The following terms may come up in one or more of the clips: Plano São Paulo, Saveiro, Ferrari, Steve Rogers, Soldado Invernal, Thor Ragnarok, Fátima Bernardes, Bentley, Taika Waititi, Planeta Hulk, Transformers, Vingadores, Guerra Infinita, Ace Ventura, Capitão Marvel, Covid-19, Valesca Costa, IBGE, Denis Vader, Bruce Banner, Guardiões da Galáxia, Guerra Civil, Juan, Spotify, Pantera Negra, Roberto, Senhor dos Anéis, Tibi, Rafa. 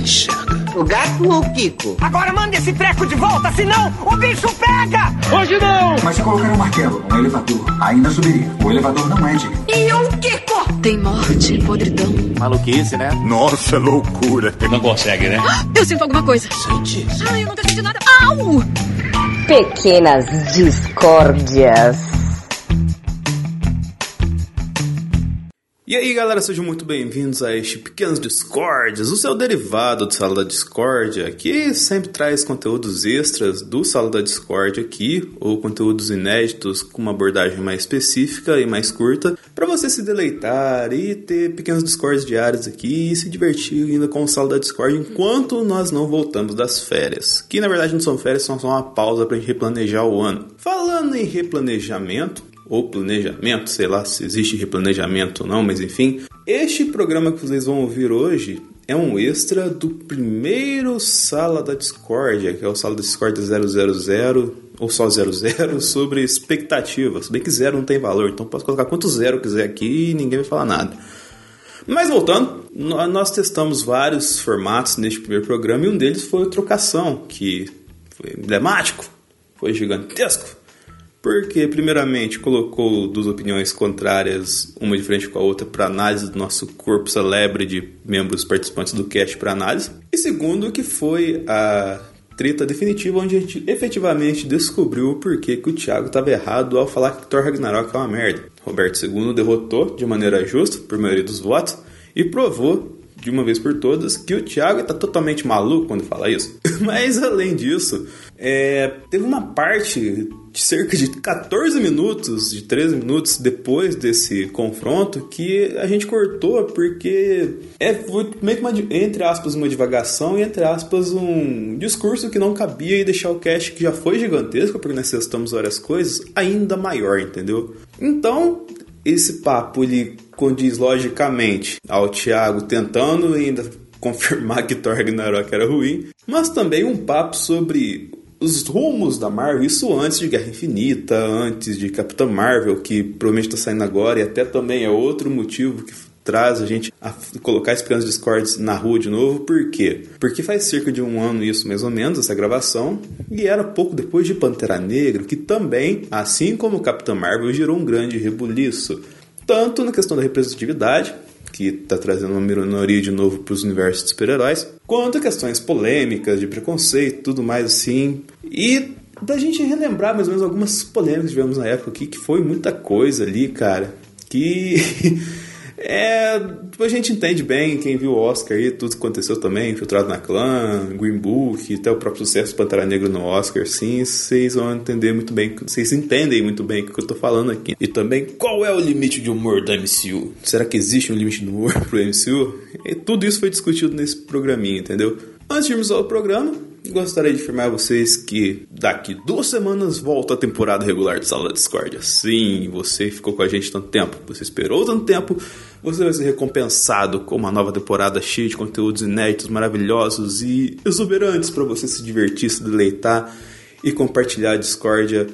enxerga. O gato ou o Kiko? Agora manda esse treco de volta, senão o bicho pega! Hoje não! Mas se colocar um martelo, um elevador, ainda subiria. O elevador não é de... E o Kiko? Tem morte, podridão. Maluquice, né? Nossa, loucura. Não consegue, né? Eu sinto alguma coisa. Sente. Ai, eu nunca senti nada. Au! Pequenas Discórdias. E aí galera, sejam muito bem-vindos a este Pequenos Discórdias, o seu derivado do Sala da Discórdia, que sempre traz conteúdos extras do Sala da Discórdia aqui, ou conteúdos inéditos com uma abordagem mais específica e mais curta, para você se deleitar e ter pequenos discórdias diários aqui e se divertir ainda com o Sala da Discórdia enquanto nós não voltamos das férias, que na verdade não são férias, são só uma pausa para a gente replanejar o ano. Falando em replanejamento, ou planejamento, sei lá se existe replanejamento ou não, mas enfim. Este programa que vocês vão ouvir hoje é um extra do primeiro Sala da Discórdia, que é o Sala da Discórdia 000, ou só 00, sobre expectativas. Se bem que zero não tem valor, então posso colocar quanto zero quiser aqui e ninguém vai falar nada. Mas voltando, nós testamos vários formatos neste primeiro programa e um deles foi o Trocação, que foi emblemático, foi gigantesco. Porque, primeiramente, colocou duas opiniões contrárias, uma de frente com a outra, para análise do nosso corpo celebre de membros participantes do cast para análise. E segundo, que foi a treta definitiva, onde a gente efetivamente descobriu o porquê que o Thiago estava errado ao falar que Thor Ragnarok é uma merda. Roberto II derrotou de maneira justa, por maioria dos votos, e provou, de uma vez por todas, que o Thiago tá totalmente maluco quando fala isso. Mas, além disso, teve uma parte de cerca de 14 minutos, de 13 minutos depois desse confronto, que a gente cortou porque foi meio que uma, entre aspas, uma divagação e entre aspas um discurso que não cabia e deixar o cast que já foi gigantesco, porque nós testamos várias coisas, ainda maior, entendeu? Então, esse papo ele condiz logicamente ao Thiago tentando ainda confirmar que Thor Ragnarok era ruim, mas também um papo sobre os rumos da Marvel, isso antes de Guerra Infinita, antes de Capitão Marvel, que provavelmente está saindo agora, e até também é outro motivo que traz a gente a colocar esses pequenos discordes na rua de novo. Por quê? Porque faz cerca de um ano isso, mais ou menos, essa gravação, e era pouco depois de Pantera Negra, que também, assim como Capitão Marvel, gerou um grande rebuliço. Tanto na questão da representatividade, que está trazendo uma minoria de novo para os universos de super-heróis, quanto a questões polêmicas, de preconceito, tudo mais assim. E pra gente relembrar mais ou menos algumas polêmicas que tivemos na época aqui, que foi muita coisa ali, cara, que a gente entende bem, quem viu o Oscar aí, tudo que aconteceu também, Infiltrado na Clã, Green Book, até o próprio sucesso do Pantera Negra no Oscar, sim, vocês vão entender muito bem, vocês entendem muito bem o que eu tô falando aqui. E também, qual é o limite de humor da MCU? Será que existe um limite de humor pro MCU? E tudo isso foi discutido nesse programinha, entendeu? Antes de irmos ao programa, gostaria de afirmar a vocês que daqui 2 semanas volta a temporada regular do Sala da Discórdia. Sim, você ficou com a gente tanto tempo, você esperou tanto tempo, você vai ser recompensado com uma nova temporada cheia de conteúdos inéditos, maravilhosos e exuberantes para você se divertir, se deleitar e compartilhar a discórdia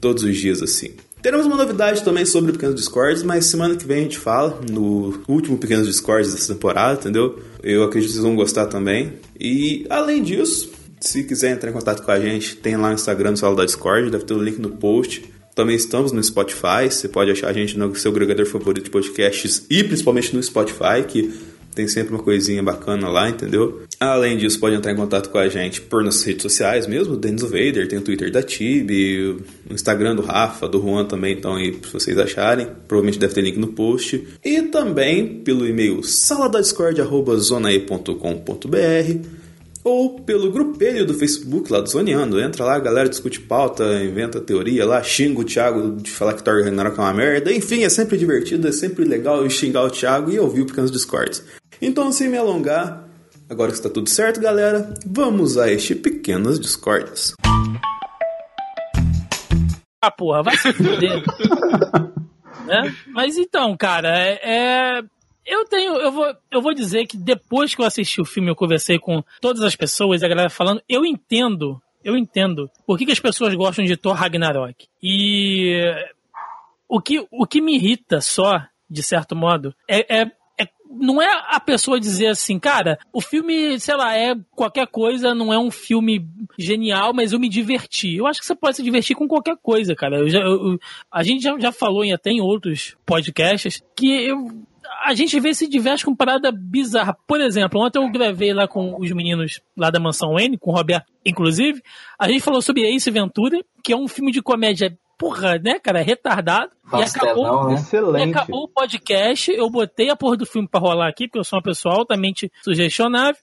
todos os dias assim. Teremos uma novidade também sobre Pequenos Discórdias, mas semana que vem a gente fala no último Pequenos Discórdias dessa temporada, entendeu? Eu acredito que vocês vão gostar também. E, além disso, se quiser entrar em contato com a gente, tem lá no Instagram do Sala da Discórdia, deve ter o link no post. Também estamos no Spotify, você pode achar a gente no seu agregador favorito de podcasts e principalmente no Spotify, que tem sempre uma coisinha bacana lá, entendeu? Além disso, pode entrar em contato com a gente por nossas redes sociais mesmo, Denis Vader, tem o Twitter da Tibi, o Instagram do Rafa, do Juan também, então aí se vocês acharem, provavelmente deve ter link no post. E também pelo e-mail saladadiscord@zonae.com.br ou pelo grupelho do Facebook lá do Zoneando. Entra lá, a galera discute pauta, inventa teoria lá, xinga o Thiago de falar que Thor Ragnarok é uma merda. Enfim, é sempre divertido, é sempre legal xingar o Thiago e ouvir o Pequenos Discórdias. Então, sem me alongar, agora que está tudo certo, galera, vamos a este Pequenas Discórdias. Ah, porra, vai se fuder. Né? Mas então, cara, Eu vou dizer que depois que eu assisti o filme, eu conversei com todas as pessoas, a galera falando, eu entendo por que as pessoas gostam de Thor Ragnarok. E o que me irrita só, de certo modo, é não é a pessoa dizer assim, cara, o filme, sei lá, é qualquer coisa, não é um filme genial, mas eu me diverti. Eu acho que você pode se divertir com qualquer coisa, cara. A gente já falou até em outros podcasts que a gente vê se diverte com parada bizarra. Por exemplo, ontem eu gravei lá com os meninos lá da Mansão N, com o Roberto, inclusive. A gente falou sobre Ace Ventura, que é um filme de comédia, porra, né, cara, retardado. Pastelão, e acabou o podcast, eu botei a porra do filme pra rolar aqui, porque eu sou uma pessoa altamente sugestionável.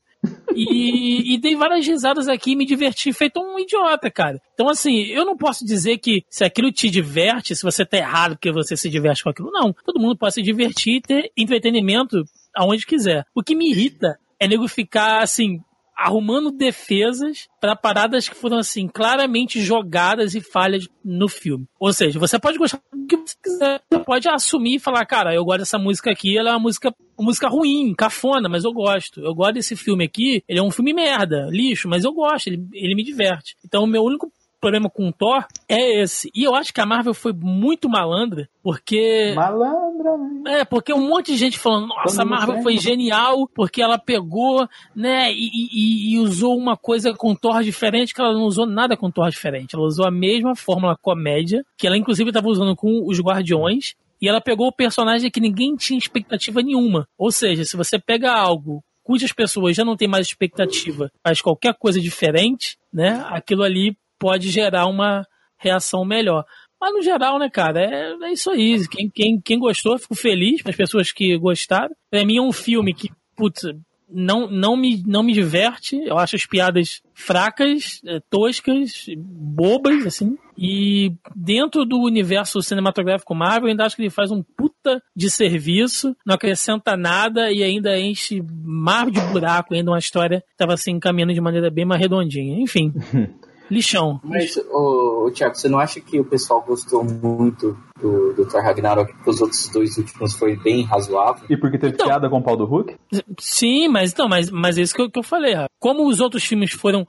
E dei várias risadas aqui e me diverti feito um idiota, cara. Então, assim, eu não posso dizer que se aquilo te diverte, se você tá errado porque você se diverte com aquilo, não. Todo mundo pode se divertir e ter entretenimento aonde quiser. O que me irrita é nego ficar, assim, arrumando defesas para paradas que foram, assim, claramente jogadas e falhas no filme. Ou seja, você pode gostar do que você quiser, você pode assumir e falar, cara, eu gosto dessa música aqui, ela é uma música ruim, cafona, mas eu gosto. Eu gosto desse filme aqui, ele é um filme merda, lixo, mas eu gosto, ele me diverte. Então, o meu único problema com o Thor é esse. E eu acho que a Marvel foi muito malandra, porque... Malandra, né? É, porque um monte de gente falando, nossa, a Marvel foi genial, porque ela pegou, né, e usou uma coisa com Thor diferente, que ela não usou nada com Thor diferente. Ela usou a mesma fórmula comédia, que ela inclusive estava usando com os Guardiões, e ela pegou o personagem que ninguém tinha expectativa nenhuma. Ou seja, se você pega algo cujas pessoas já não têm mais expectativa, faz qualquer coisa diferente, né, aquilo ali pode gerar uma reação melhor. Mas no geral, né, cara, é isso aí. Quem gostou, fico feliz para as pessoas que gostaram. Pra mim é um filme que, putz, não me diverte. Eu acho as piadas fracas, toscas, bobas, assim. E dentro do universo cinematográfico Marvel, eu ainda acho que ele faz um puta de serviço, não acrescenta nada e ainda enche mar de buraco, ainda uma história que estava assim encaminhando de maneira bem mais redondinha. Enfim... Lixão. Mas, Thiago, você não acha que o pessoal gostou muito do Thor Ragnarok, porque os outros dois últimos foi bem razoável? E porque teve piada com o pau do Hulk? Sim, mas é isso que eu falei. Como os outros filmes foram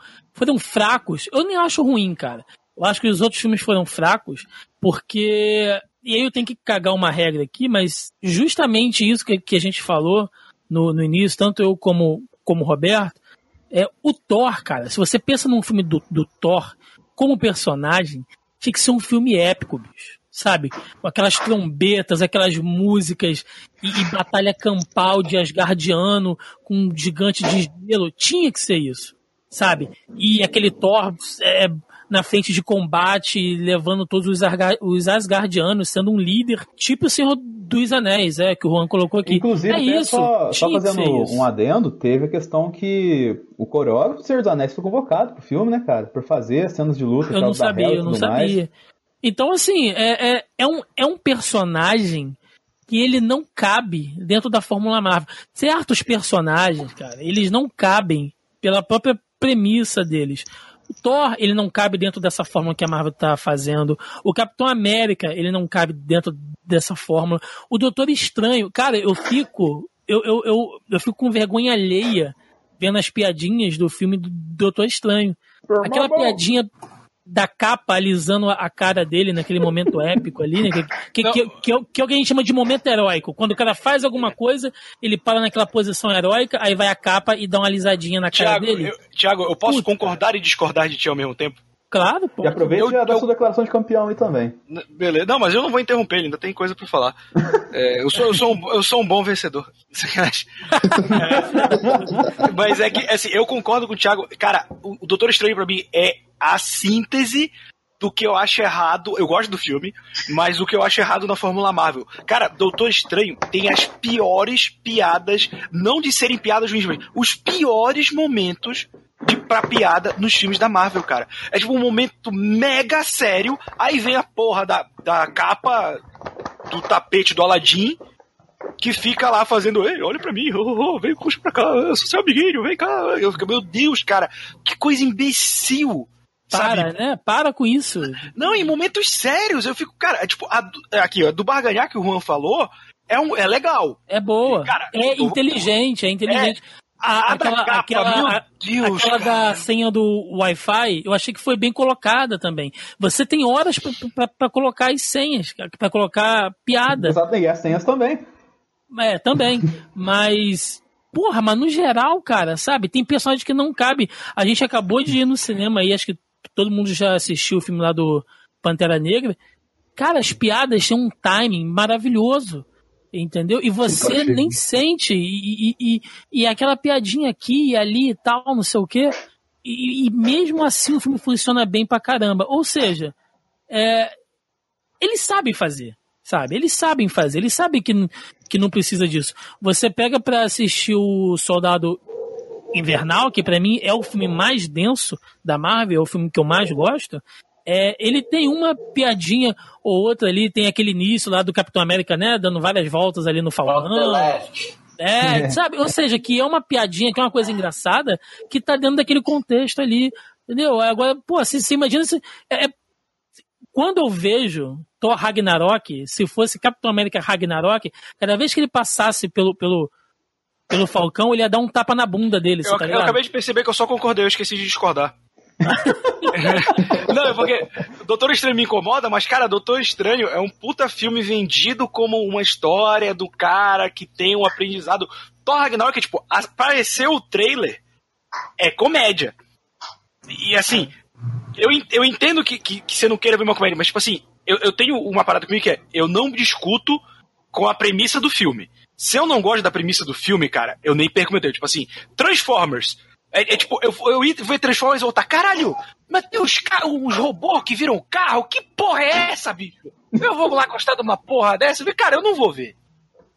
fracos, eu nem acho ruim, cara. Eu acho que os outros filmes foram fracos porque... E aí eu tenho que cagar uma regra aqui, mas justamente isso que a gente falou no início, tanto eu como o Roberto, o Thor, cara, se você pensa num filme do Thor como personagem, tinha que ser um filme épico, bicho, sabe? Com aquelas trombetas, aquelas músicas e batalha campal de asgardiano com um gigante de gelo, tinha que ser isso, sabe? E aquele Thor na frente de combate, levando todos os asgardianos, sendo um líder, tipo o Senhor dos Anéis, que o Juan colocou aqui. Inclusive, só fazendo um adendo, teve a questão que o coreógrafo do Senhor dos Anéis foi convocado pro filme, né, cara? Por fazer cenas de luta. Eu não sabia. Então, assim, é um personagem que ele não cabe dentro da Fórmula Marvel. Certos personagens, cara, eles não cabem pela própria premissa deles. O Thor, ele não cabe dentro dessa fórmula que a Marvel tá fazendo. O Capitão América, ele não cabe dentro dessa fórmula. O Doutor Estranho, cara, eu fico com vergonha alheia vendo as piadinhas do filme do Doutor Estranho. Aquela piadinha da capa alisando a cara dele naquele momento épico ali, né? Que é o que a gente chama de momento heróico. Quando o cara faz alguma coisa, ele para naquela posição heróica, aí vai a capa e dá uma alisadinha na cara dele. Thiago, eu posso concordar e discordar de ti ao mesmo tempo? Claro, pô. E aproveita e dá sua declaração de campeão aí também. Beleza. Não, mas eu não vou interromper, ele ainda tem coisa pra falar. Eu sou um bom vencedor. Mas é que, assim, eu concordo com o Thiago. Cara, o Doutor Estranho pra mim é a síntese do que eu acho errado. Eu gosto do filme, mas o que eu acho errado na Fórmula Marvel. Cara, Doutor Estranho tem as piores piadas, não de serem piadas ruins, mas os piores momentos pra piada nos filmes da Marvel, cara. É tipo um momento mega sério, aí vem a porra da capa do tapete do Aladdin, que fica lá fazendo, ei, olha pra mim, vem, puxa pra cá, eu sou seu amiguinho, vem cá. Eu fico, meu Deus, cara, que coisa imbecil. Para, sabe? Né? Para com isso. Não, em momentos sérios, eu fico, cara, tipo, aqui, ó, do barganhar que o Juan falou, é legal. É boa, cara, é inteligente. Aquela da senha do Wi-Fi, eu achei que foi bem colocada também. Você tem horas pra colocar as senhas, pra colocar piada. Exato, e as senhas também. É, também. Mas... porra, mas no geral, cara, sabe? Tem personagem que não cabe. A gente acabou de ir no cinema aí, acho que todo mundo já assistiu o filme lá do Pantera Negra. Cara, as piadas têm um timing maravilhoso, entendeu? E você nem sente. E aquela piadinha aqui e ali e tal, não sei o quê. E mesmo assim o filme funciona bem pra caramba. Ou seja, eles sabem fazer. Sabe? Eles sabem fazer, eles sabem que não precisa disso. Você pega pra assistir o Soldado Invernal, que pra mim é o filme mais denso da Marvel, é o filme que eu mais gosto, ele tem uma piadinha ou outra ali, tem aquele início lá do Capitão América, né, dando várias voltas ali no falando. Sabe? Ou seja, que é uma piadinha, que é uma coisa engraçada, que tá dentro daquele contexto ali, entendeu? Agora, pô, você imagina... Quando eu vejo Thor Ragnarok, se fosse Capitão América Ragnarok, cada vez que ele passasse pelo Falcão, ele ia dar um tapa na bunda dele. Tá ligado? Eu acabei de perceber que eu só concordei, eu esqueci de discordar. Não, é porque Doutor Estranho me incomoda, mas, cara, Doutor Estranho é um puta filme vendido como uma história do cara que tem um aprendizado. Thor Ragnarok, tipo, apareceu o trailer, é comédia. E, assim... Eu entendo que você não queira ver uma comédia, mas, tipo assim, eu tenho uma parada comigo que é, eu não discuto com a premissa do filme. Se eu não gosto da premissa do filme, cara, eu nem perco meu tempo. Tipo assim, Transformers. Tipo, eu ia ver Transformers e voltar, caralho, mas tem uns robôs que viram carro? Que porra é essa, bicho? Eu vou lá gostar de uma porra dessa? Cara, eu não vou ver.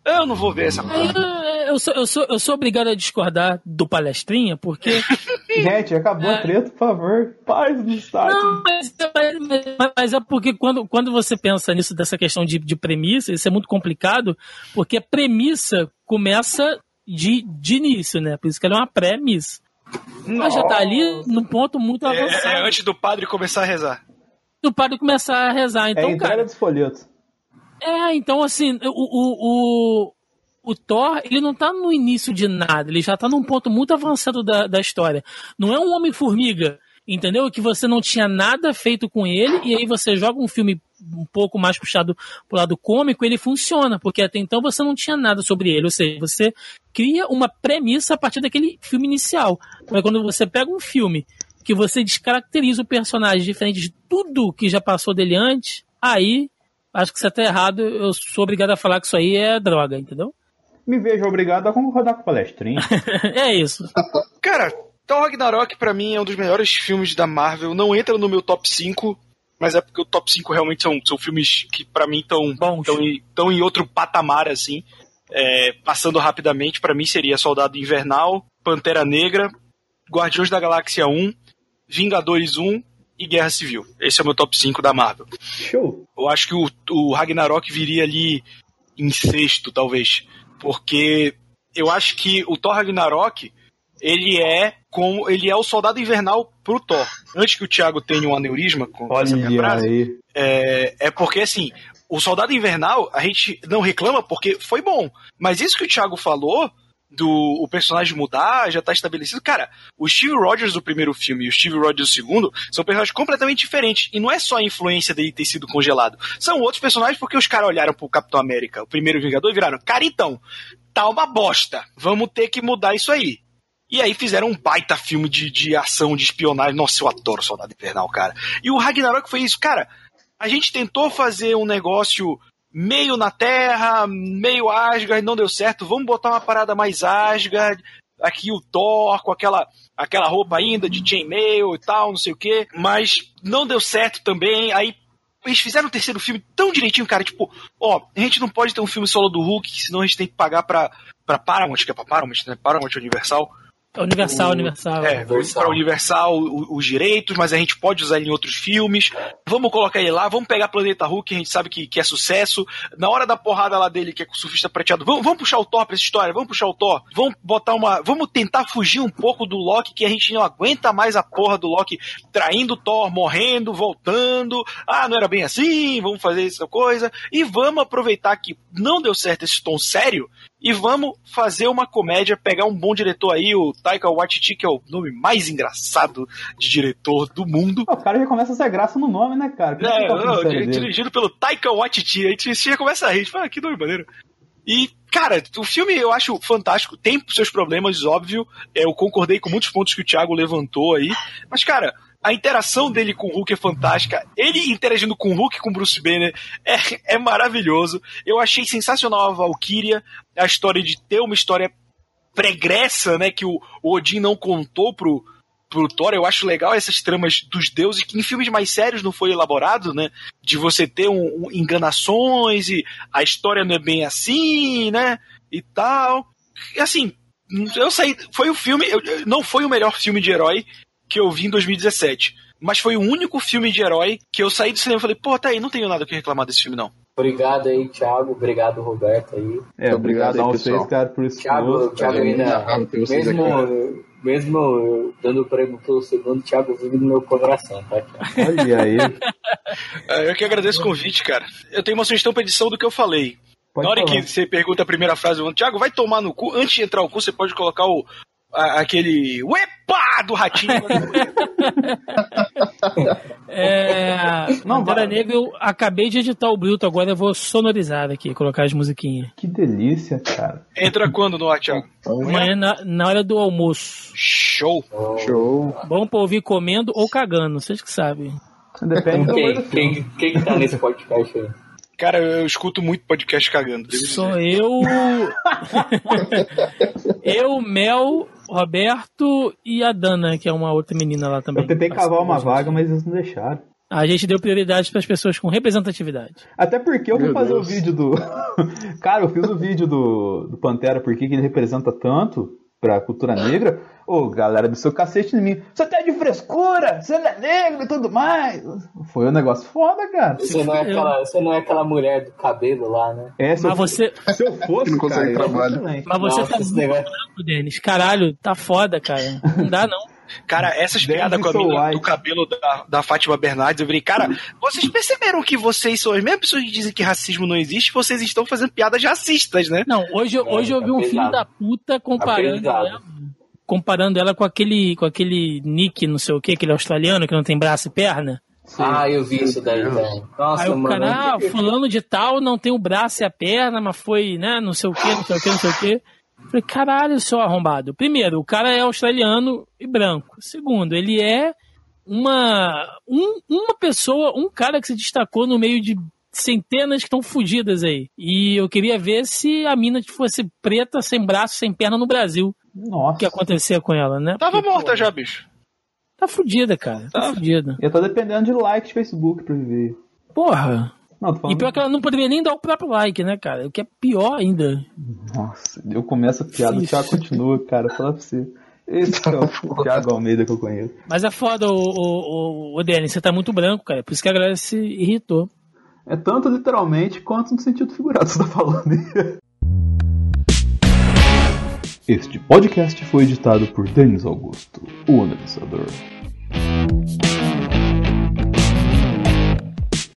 Eu não vou ver essa porra. Eu sou obrigado a discordar do palestrinha, porque... Gente, acabou a treta, por favor. Paz do Estado. Não, mas é porque quando você pensa nisso, dessa questão de premissa, isso é muito complicado, porque a premissa começa de início, né? Por isso que ela é uma premissa. Mas já tá ali num ponto muito avançado. É antes do padre começar a rezar. Do padre começar a rezar, então, cara... É a entrega dos folhetos. Então, assim, o Thor, ele não tá no início de nada, ele já tá num ponto muito avançado da história. Não é um Homem-Formiga, entendeu? Que você não tinha nada feito com ele, e aí você joga um filme um pouco mais puxado pro lado cômico, ele funciona, porque até então você não tinha nada sobre ele, ou seja, você cria uma premissa a partir daquele filme inicial. Mas quando você pega um filme que você descaracteriza o personagem diferente de tudo que já passou dele antes, aí... acho que você tá errado, eu sou obrigado a falar que isso aí é droga, entendeu? Me vejo obrigado a concordar com o palestrinho. É isso. Cara, Thor Ragnarok pra mim é um dos melhores filmes da Marvel, não entra no meu top 5, mas é porque o top 5 realmente são filmes que pra mim estão em outro patamar, assim. Passando rapidamente, pra mim seria Soldado Invernal, Pantera Negra, Guardiões da Galáxia 1, Vingadores 1, e Guerra Civil. Esse é o meu top 5 da Marvel. Show. Eu acho que o Ragnarok viria ali em sexto, talvez. Porque eu acho que o Thor Ragnarok, ele é o Soldado Invernal pro Thor. Antes que o Thiago tenha um aneurisma com essa minha frase, porque, assim, o Soldado Invernal, a gente não reclama porque foi bom. Mas isso que o Thiago falou... o personagem mudar, já tá estabelecido. Cara, o Steve Rogers do primeiro filme e o Steve Rogers do segundo são personagens completamente diferentes. E não é só a influência dele ter sido congelado. São outros personagens porque os caras olharam pro Capitão América, o primeiro Vingador, e viraram, cara, então, tá uma bosta. Vamos ter que mudar isso aí. E aí fizeram um baita filme de ação, de espionagem. Nossa, eu adoro Soldado Invernal, cara. E o Ragnarok foi isso. Cara, a gente tentou fazer um negócio... meio na Terra, meio Asgard, não deu certo, vamos botar uma parada mais Asgard, aqui o Thor com aquela roupa ainda de chainmail e tal, não sei o que, mas não deu certo também, aí eles fizeram o terceiro filme tão direitinho, cara, tipo, a gente não pode ter um filme solo do Hulk, senão a gente tem que pagar pra Paramount, que é pra Paramount, né, Paramount Universal. Universal. Para Universal os direitos, mas a gente pode usar ele em outros filmes. Vamos colocar ele lá, vamos pegar Planeta Hulk, a gente sabe que é sucesso. Na hora da porrada lá dele, que é com o surfista prateado, vamos puxar o Thor pra essa história, vamos puxar o Thor. Vamos tentar fugir um pouco do Loki, que a gente não aguenta mais a porra do Loki traindo o Thor, morrendo, voltando. Ah, não era bem assim, vamos fazer essa coisa. E vamos aproveitar que não deu certo esse tom sério. E vamos fazer uma comédia, pegar um bom diretor aí, o Taika Waititi, que é o nome mais engraçado de diretor do mundo. O cara já começa a ser graça no nome, né, cara? Dirigido pelo Taika Waititi, aí você já começa a rir, tipo, que nome maneiro. E Cara, o filme eu acho fantástico, tem seus problemas, óbvio, eu concordei com muitos pontos que o Thiago levantou aí, mas, cara, a interação dele com o Hulk é fantástica, ele interagindo com o Hulk e com o Bruce Banner é maravilhoso, eu achei sensacional a Valkyria, a história de ter uma história pregressa, né, que o Odin não contou pro Thor, eu acho legal essas tramas dos deuses, que em filmes mais sérios não foi elaborado, né, de você ter enganações, e a história não é bem assim, né, e tal, e assim, não foi o melhor filme de herói que eu vi em 2017, mas foi o único filme de herói que eu saí do cinema e falei, pô, tá aí, não tenho nada que reclamar desse filme, não. Obrigado aí, Thiago. Obrigado, Roberto aí. É, obrigado aí, pessoal. Thiago ainda, mesmo dando prêmio pelo segundo, Thiago vive no meu coração, tá, Thiago? Olha aí. Eu que agradeço o convite, cara. Eu tenho uma sugestão pra edição do que eu falei. Na hora que você pergunta a primeira frase, Thiago, vai tomar no cu. Antes de entrar o cu, você pode colocar aquele uepa do ratinho. Pantera Negra, eu acabei de editar o bruto, agora eu vou sonorizar aqui, colocar as musiquinhas. Que delícia, cara. Entra quando no Thiago? Amanhã na hora do almoço. Show. Bom pra ouvir comendo ou cagando, vocês que sabem. Depende. Quem tá nesse podcast aí? Cara, eu escuto muito podcast cagando. Sou eu. Eu, Mel, Roberto e a Dana, que é uma outra menina lá também. Eu tentei cavar uma vaga, mas eles não deixaram. A gente deu prioridade para as pessoas com representatividade. Até porque eu fui fazer o vídeo do... Cara, eu fiz o vídeo do Pantera, porque ele representa tanto pra cultura negra. Ô, galera, do seu cacete em mim. Você tá de frescura, você é negro e tudo mais. Foi um negócio foda, cara. Você não é aquela mulher do cabelo lá, né? É, mas se eu fosse, não consegue trabalhar. Mas você tá muito, Denis. Caralho, tá foda, cara. Não dá, não. Cara, essas piadas com a mina do cabelo da Fátima Bernardes, eu virei, cara, vocês perceberam que vocês são as mesmas pessoas que dizem que racismo não existe, vocês estão fazendo piadas racistas, né? Não, hoje eu vi um filho da puta comparando ela com aquele Nick, não sei o que, aquele australiano que não tem braço e perna. Sim. Ah, eu vi isso daí, velho. Nossa, aí o cara, fulano de tal não tem o braço e a perna, mas foi, né, não sei o que. Falei, caralho, seu arrombado. Primeiro, o cara é australiano e branco. Segundo, ele é uma pessoa, um cara que se destacou no meio de centenas que estão fodidas aí. E eu queria ver se a mina fosse preta, sem braço, sem perna no Brasil. Nossa. O que acontecia com ela, né? Tava morta já, bicho. Tá fodida, cara. Tá fodida. Eu tô dependendo de like de Facebook pra viver. Porra. Não, e pior que ela não poderia nem dar o próprio like, né, cara? O que é pior ainda. Nossa, eu começo a piada, o Thiago continua, cara, fala pra você. Esse é o Thiago Almeida que eu conheço. Mas é foda, o Denis, você tá muito branco, cara, por isso que a galera se irritou. É tanto literalmente quanto no sentido figurado que você tá falando aí. Este podcast foi editado por Denis Augusto, o analisador.